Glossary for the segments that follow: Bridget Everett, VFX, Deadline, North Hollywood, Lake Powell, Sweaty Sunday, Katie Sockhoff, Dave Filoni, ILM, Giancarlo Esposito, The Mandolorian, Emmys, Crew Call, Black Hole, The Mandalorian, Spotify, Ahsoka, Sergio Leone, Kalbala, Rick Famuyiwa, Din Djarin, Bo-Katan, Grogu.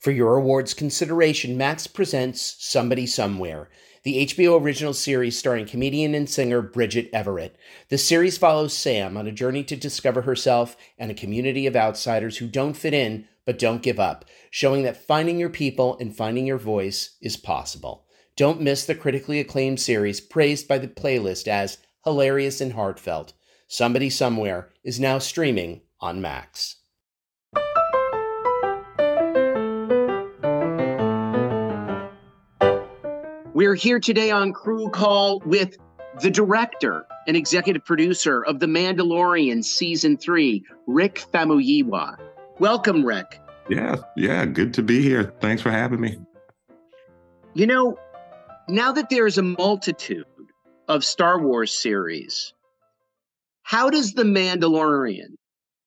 For your awards consideration, Max presents Somebody Somewhere, the HBO original series starring comedian and singer Bridget Everett. The series follows Sam on a journey to discover herself and a community of outsiders who don't fit in but don't give up, showing that finding your people and finding your voice is possible. Don't miss the critically acclaimed series, praised by The Playlist as hilarious and heartfelt. Somebody Somewhere is now streaming on Max. We're here today on Crew Call with the director and executive producer of The Mandalorian Season 3, Rick Famuyiwa. Welcome, Rick. Yeah, good to be here. Thanks for having me. You know, now that there's a multitude of Star Wars series, how does The Mandalorian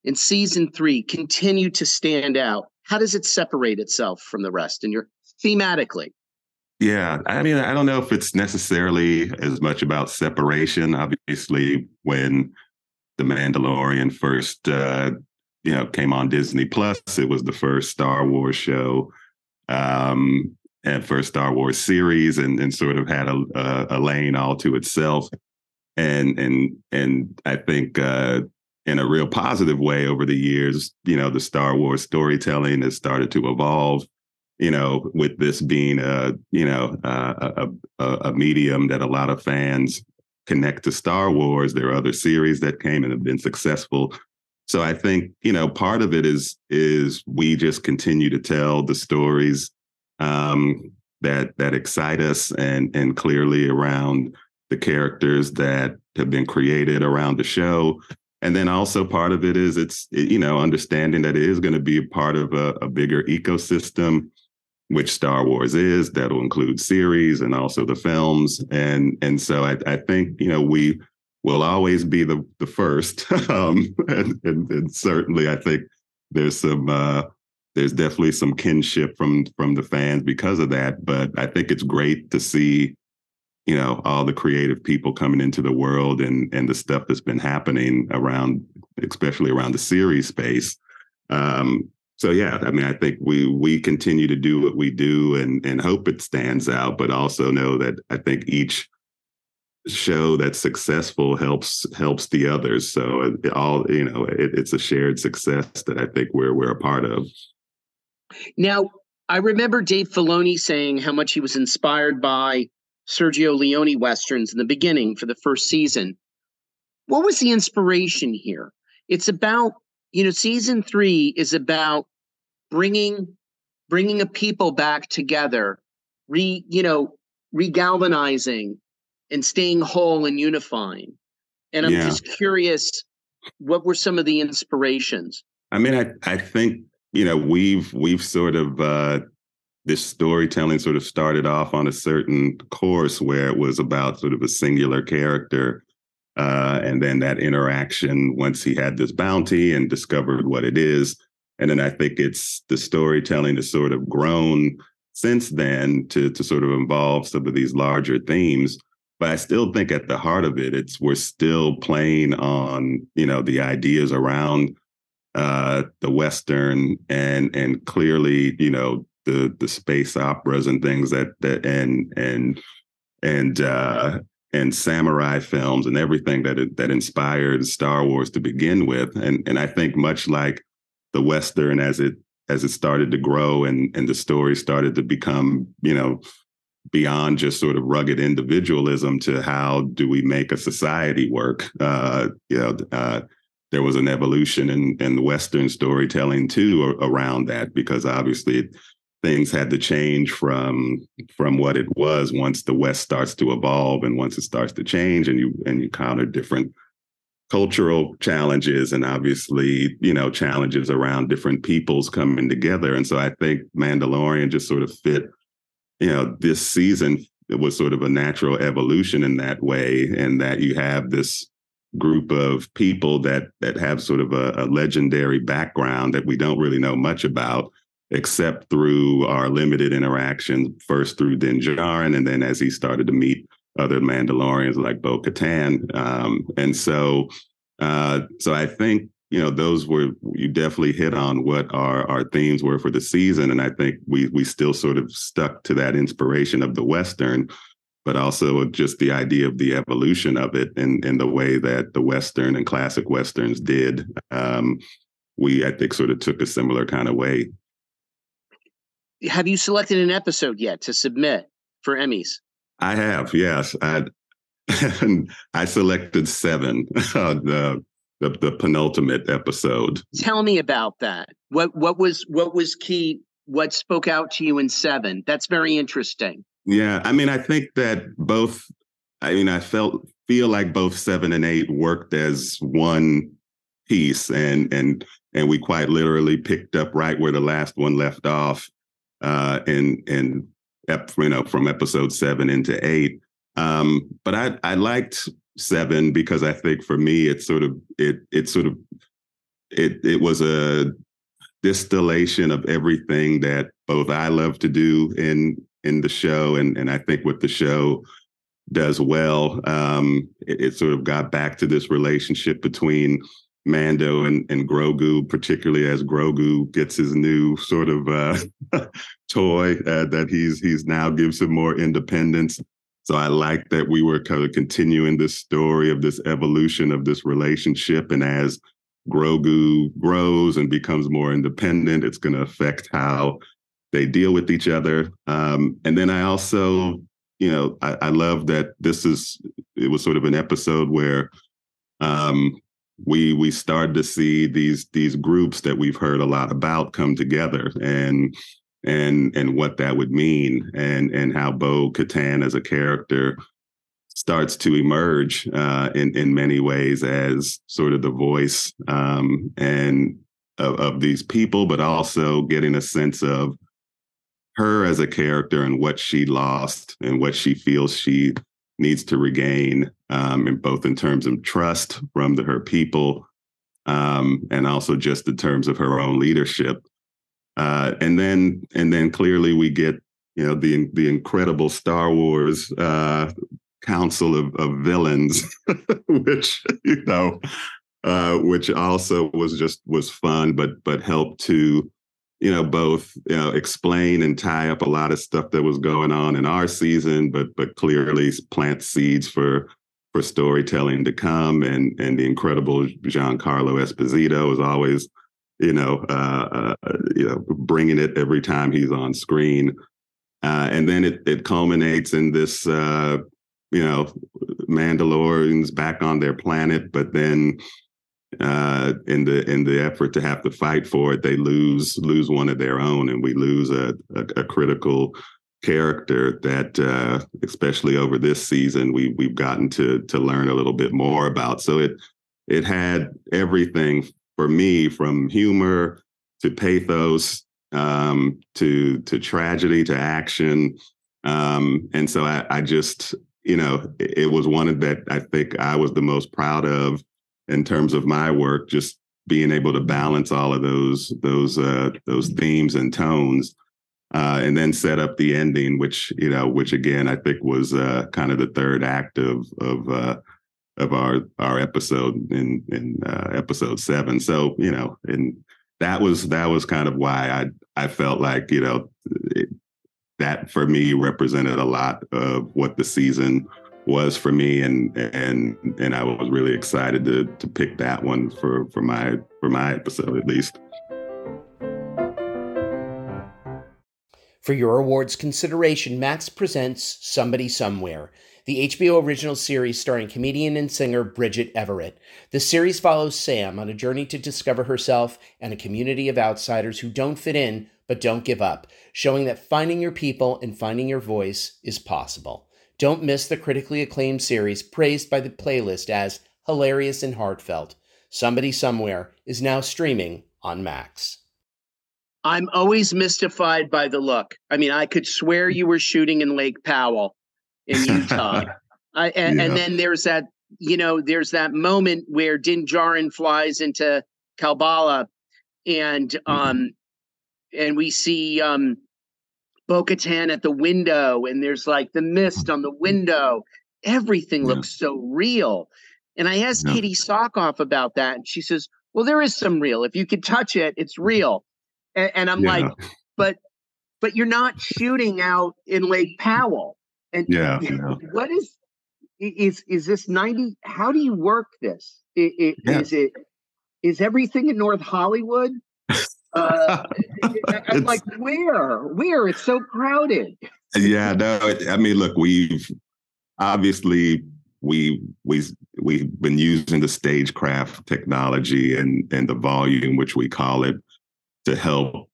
in Season 3 continue to stand out? How does it separate itself from the rest and thematically? Yeah, I mean, I don't know if it's necessarily as much about separation. Obviously, when The Mandalorian first, came on Disney Plus, it was the first Star Wars show and first Star Wars series, and sort of had a lane all to itself. And I think in a real positive way over the years, you know, the Star Wars storytelling has started to evolve. You know, with this being a medium that a lot of fans connect to Star Wars, there are other series that came and have been successful. So I think, you know, part of it is we just continue to tell the stories that excite us and clearly around the characters that have been created around the show. And then also part of it is it's understanding that it is going to be part of a bigger ecosystem, which Star Wars is, that'll include series and also the films. And so I think, you know, we will always be the first. And certainly I think there's definitely some kinship from the fans because of that. But I think it's great to see, you know, all the creative people coming into the world and the stuff that's been happening around, especially around the series space. So yeah, I mean, I think we continue to do what we do and hope it stands out, but also know that I think each show that's successful helps the others. So it's a shared success that I think we're a part of. Now, I remember Dave Filoni saying how much he was inspired by Sergio Leone Westerns in the beginning for the first season. What was the inspiration here? It's about, you know, season 3 is about bringing a people back together, regalvanizing and staying whole and unifying. And I'm just curious, what were some of the inspirations? I mean, I think, you know, we've sort of this storytelling sort of started off on a certain course where it was about sort of a singular character. And then that interaction, once he had this bounty and discovered what it is. And then I think it's the storytelling has sort of grown since then to sort of involve some of these larger themes. But I still think at the heart of it, we're still playing on, you know, the ideas around the Western and clearly, you know, the space operas and things and samurai films and everything that inspired Star Wars to begin with. And I think much like the Western, as it started to grow and the story started to become, you know, beyond just sort of rugged individualism to how do we make a society work? There was an evolution in the Western storytelling too around that, because obviously things had to change from what it was once the West starts to evolve and once it starts to change and you encounter different cultural challenges and obviously, you know, challenges around different peoples coming together. And so I think Mandalorian just sort of fit, you know, this season, it was sort of a natural evolution in that way, and that you have this group of people that have sort of a legendary background that we don't really know much about, except through our limited interaction, first through Din Djarin, and then as he started to meet other Mandalorians like Bo-Katan. And so I think, you know, those were, you definitely hit on what our themes were for the season. And I think we still sort of stuck to that inspiration of the Western, but also just the idea of the evolution of it and the way that the Western and classic Westerns did. We, I think, sort of took a similar kind of way. Have you selected an episode yet to submit for Emmys? I have, yes. I selected 7, the penultimate episode. Tell me about that. What was key? What spoke out to you in 7? That's very interesting. Yeah, I mean, I think that both. I mean, I feel like both 7 and 8 worked as one piece, and we quite literally picked up right where the last one left off, from episode 7 into 8. But I liked 7 because I think for me it was a distillation of everything that both I love to do in the show and I think what the show does well. It sort of got back to this relationship between Mando and Grogu, particularly as Grogu gets his new sort of toy that he's now gives him more independence. So I like that we were kind of continuing this story of this evolution of this relationship. And as Grogu grows and becomes more independent, it's going to affect how they deal with each other. And then I also, you know, I love that it was sort of an episode where we started to see these groups that we've heard a lot about come together and what that would mean and how Bo-Katan as a character starts to emerge in many ways as sort of the voice and of these people, but also getting a sense of her as a character and what she lost and what she feels she needs to regain, and both in terms of trust from her people and also just in terms of her own leadership. And then clearly we get, you know, the incredible Star Wars council of villains, which also was fun, but helped to, you know, both, you know, explain and tie up a lot of stuff that was going on in our season, but clearly plant seeds for storytelling to come, and the incredible Giancarlo Esposito is always, bringing it every time he's on screen. And then it culminates in this, Mandalorians back on their planet, but then in the effort to have to fight for it, they lose one of their own, and we lose a critical character that, especially over this season, we've gotten to learn a little bit more about. So it had everything for me, from humor to pathos, to tragedy, to action. And so I just, you know, it was one that I think I was the most proud of in terms of my work, just being able to balance all of those themes and tones, and then set up the ending, which again, I think was kind of the third act of our episode in episode 7. So, you know, and that was kind of why I felt like, you know, that for me represented a lot of what the season was for me. And I was really excited to pick that one for my episode, at least. For your awards consideration, Max presents Somebody Somewhere, the HBO original series starring comedian and singer Bridget Everett. The series follows Sam on a journey to discover herself and a community of outsiders who don't fit in but don't give up, showing that finding your people and finding your voice is possible. Don't miss the critically acclaimed series, praised by The Playlist as hilarious and heartfelt. Somebody Somewhere is now streaming on Max. I'm always mystified by the look. I mean, I could swear you were shooting in Lake Powell in Utah. And then there's that, you know, there's that moment where Din Djarin flies into Kalbala and we see Bo-Katan at the window, and there's like the mist on the window. Everything looks so real. And I asked Katie Sockhoff about that, and she says, well, there is some real. If you could touch it, it's real. And I'm like, but you're not shooting out in Lake Powell. And what is this 90? How do you work this? Is everything in North Hollywood? I'm like, where? It's so crowded. Yeah, no. I mean, look, we've obviously we've been using the stagecraft technology and the volume, which we call it, to help,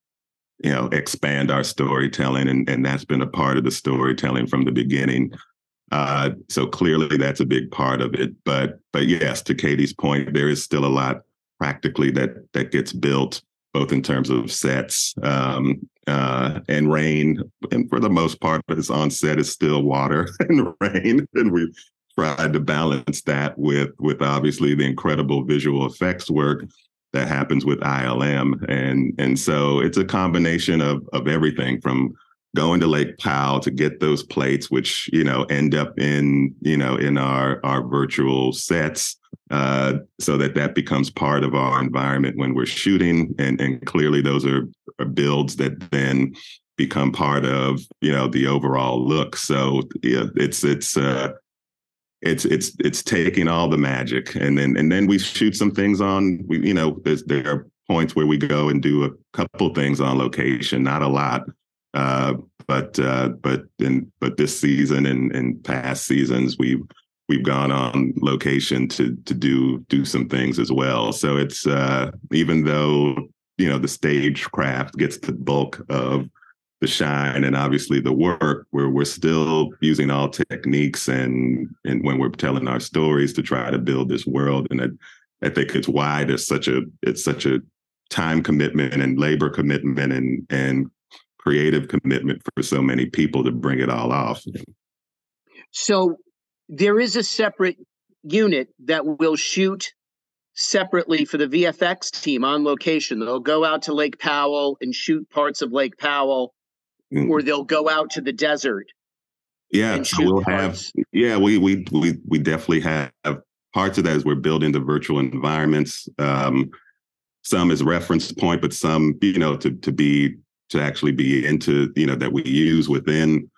you know, expand our storytelling, and that's been a part of the storytelling from the beginning. So clearly, that's a big part of it. But yes, to Katie's point, there is still a lot practically that gets built, both in terms of sets and rain. And for the most part, it's on set is still water and rain. And we've tried to balance that with obviously the incredible visual effects work that happens with ILM. And so it's a combination of everything from going to Lake Powell to get those plates, which, you know, end up in, you know, in our virtual sets, so that becomes part of our environment when we're shooting. And clearly those are builds that then become part of, you know, the overall look. So yeah, it's taking all the magic, and then we shoot some things on. We, you know, there are points where we go and do a couple things on location, not a lot, but this season and past seasons we've gone on location to do some things as well. So it's even though, you know, the stagecraft gets the bulk of the shine and obviously the work, where we're still using all techniques and when we're telling our stories to try to build this world. And I think it's why there's such a time commitment and labor commitment and creative commitment for so many people to bring it all off. So there is a separate unit that will shoot separately for the VFX team on location. They'll go out to Lake Powell and shoot parts of Lake Powell, or they'll go out to the desert. Yeah, we'll parts. Have. Yeah, we definitely have parts of that as we're building the virtual environments. Some as reference point, but some, you know, to actually be into, you know, that we use within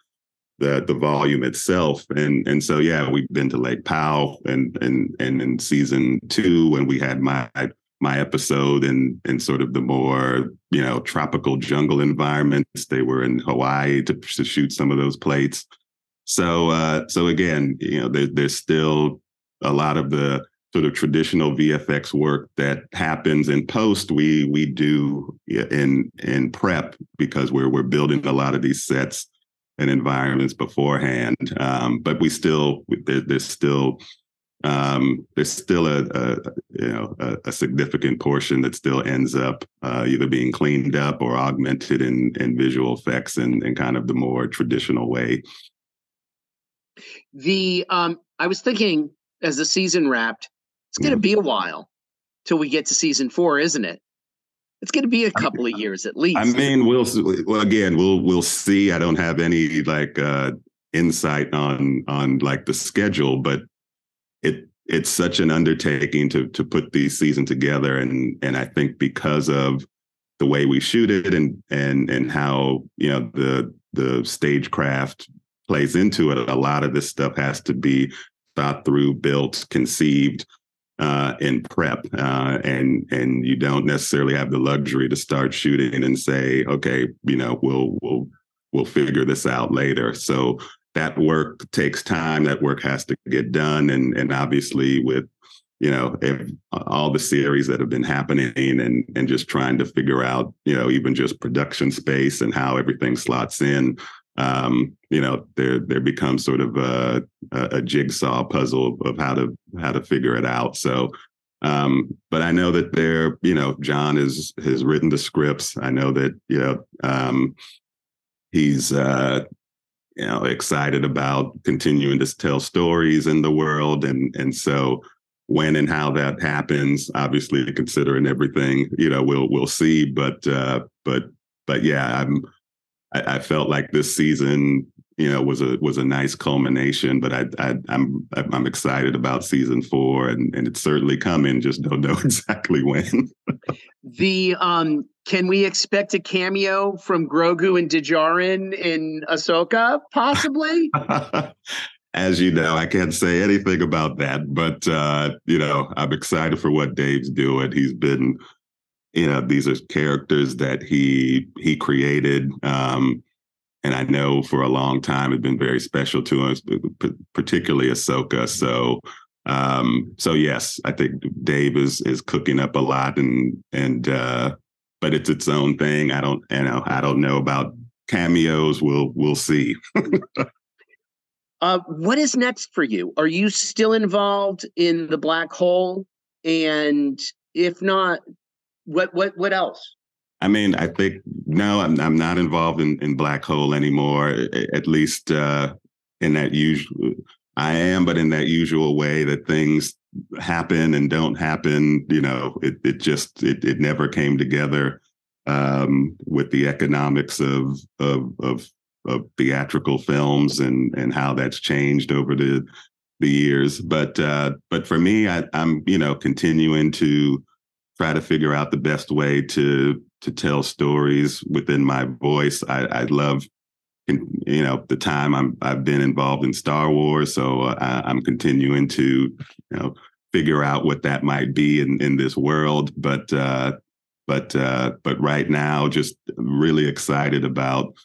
the volume itself. And so, yeah, we've been to Lake Powell and in season 2, when we had my episode and sort of the more, you know, tropical jungle environments. They were in Hawaii to shoot some of those plates. So again, you know, there's still a lot of the sort of traditional VFX work that happens in post. We do in prep, because we're building a lot of these sets and environments beforehand. But there's still a significant portion that still ends up either being cleaned up or augmented in visual effects and kind of the more traditional way. I was thinking as the season wrapped, it's going to be a while till we get to season 4, isn't it? It's going to be a couple of years at least. I mean, we'll see. I don't have any like insight on like the schedule, but it's such an undertaking to put the season together, and I think because of the way we shoot it and how, you know, the stagecraft plays into it, a lot of this stuff has to be thought through, built, conceived in prep, and you don't necessarily have the luxury to start shooting and say, okay, you know, we'll figure this out later. So that work takes time. That work has to get done, and obviously with, you know, all the series that have been happening and just trying to figure out, you know, even just production space and how everything slots in. You know, there becomes sort of a jigsaw puzzle of how to figure it out. So, but I know that there, you know, John has written the scripts. I know that, you know, he's, you know, excited about continuing to tell stories in the world. And so when and how that happens, obviously considering everything, you know, we'll see, but yeah, I felt like this season, was a nice culmination, but I'm excited about season 4, and it's certainly coming. Just don't know exactly when. Can we expect a cameo from Grogu and Din Djarin in Ahsoka, possibly? As you know, I can't say anything about that, but I'm excited for what Dave's doing. He's been, these are characters that he created, and I know for a long time it's been very special to us, particularly Ahsoka. So yes, I think Dave is cooking up a lot, and but it's its own thing. I don't know about cameos. We'll see. What is next for you? Are you still involved in the Black Hole? And if not, what else? I mean, I think no, I'm not involved in Black Hole anymore. At least in that usual, I am, but in that usual way that things happen and don't happen. It just never came together with the economics of theatrical films and how that's changed over the years. But for me, I'm continuing to try to figure out the best way to tell stories within my voice. I love, the time I've been involved in Star Wars. So I'm continuing to, figure out what that might be in this world. But right now, just really excited about,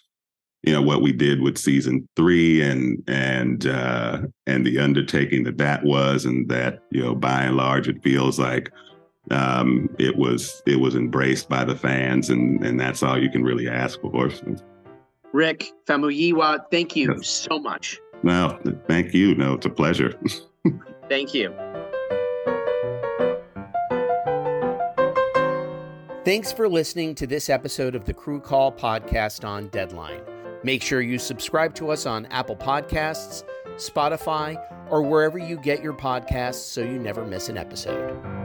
what we did with season 3 and the undertaking that was, and that, by and large, it feels like it was embraced by the fans, and that's all you can really ask for. Rick Famuyiwa, thank you so much. No, thank you. No, it's a pleasure. Thank you. Thanks for listening to this episode of the Crew Call podcast on Deadline. Make sure you subscribe to us on Apple Podcasts, Spotify, or wherever you get your podcasts so you never miss an episode.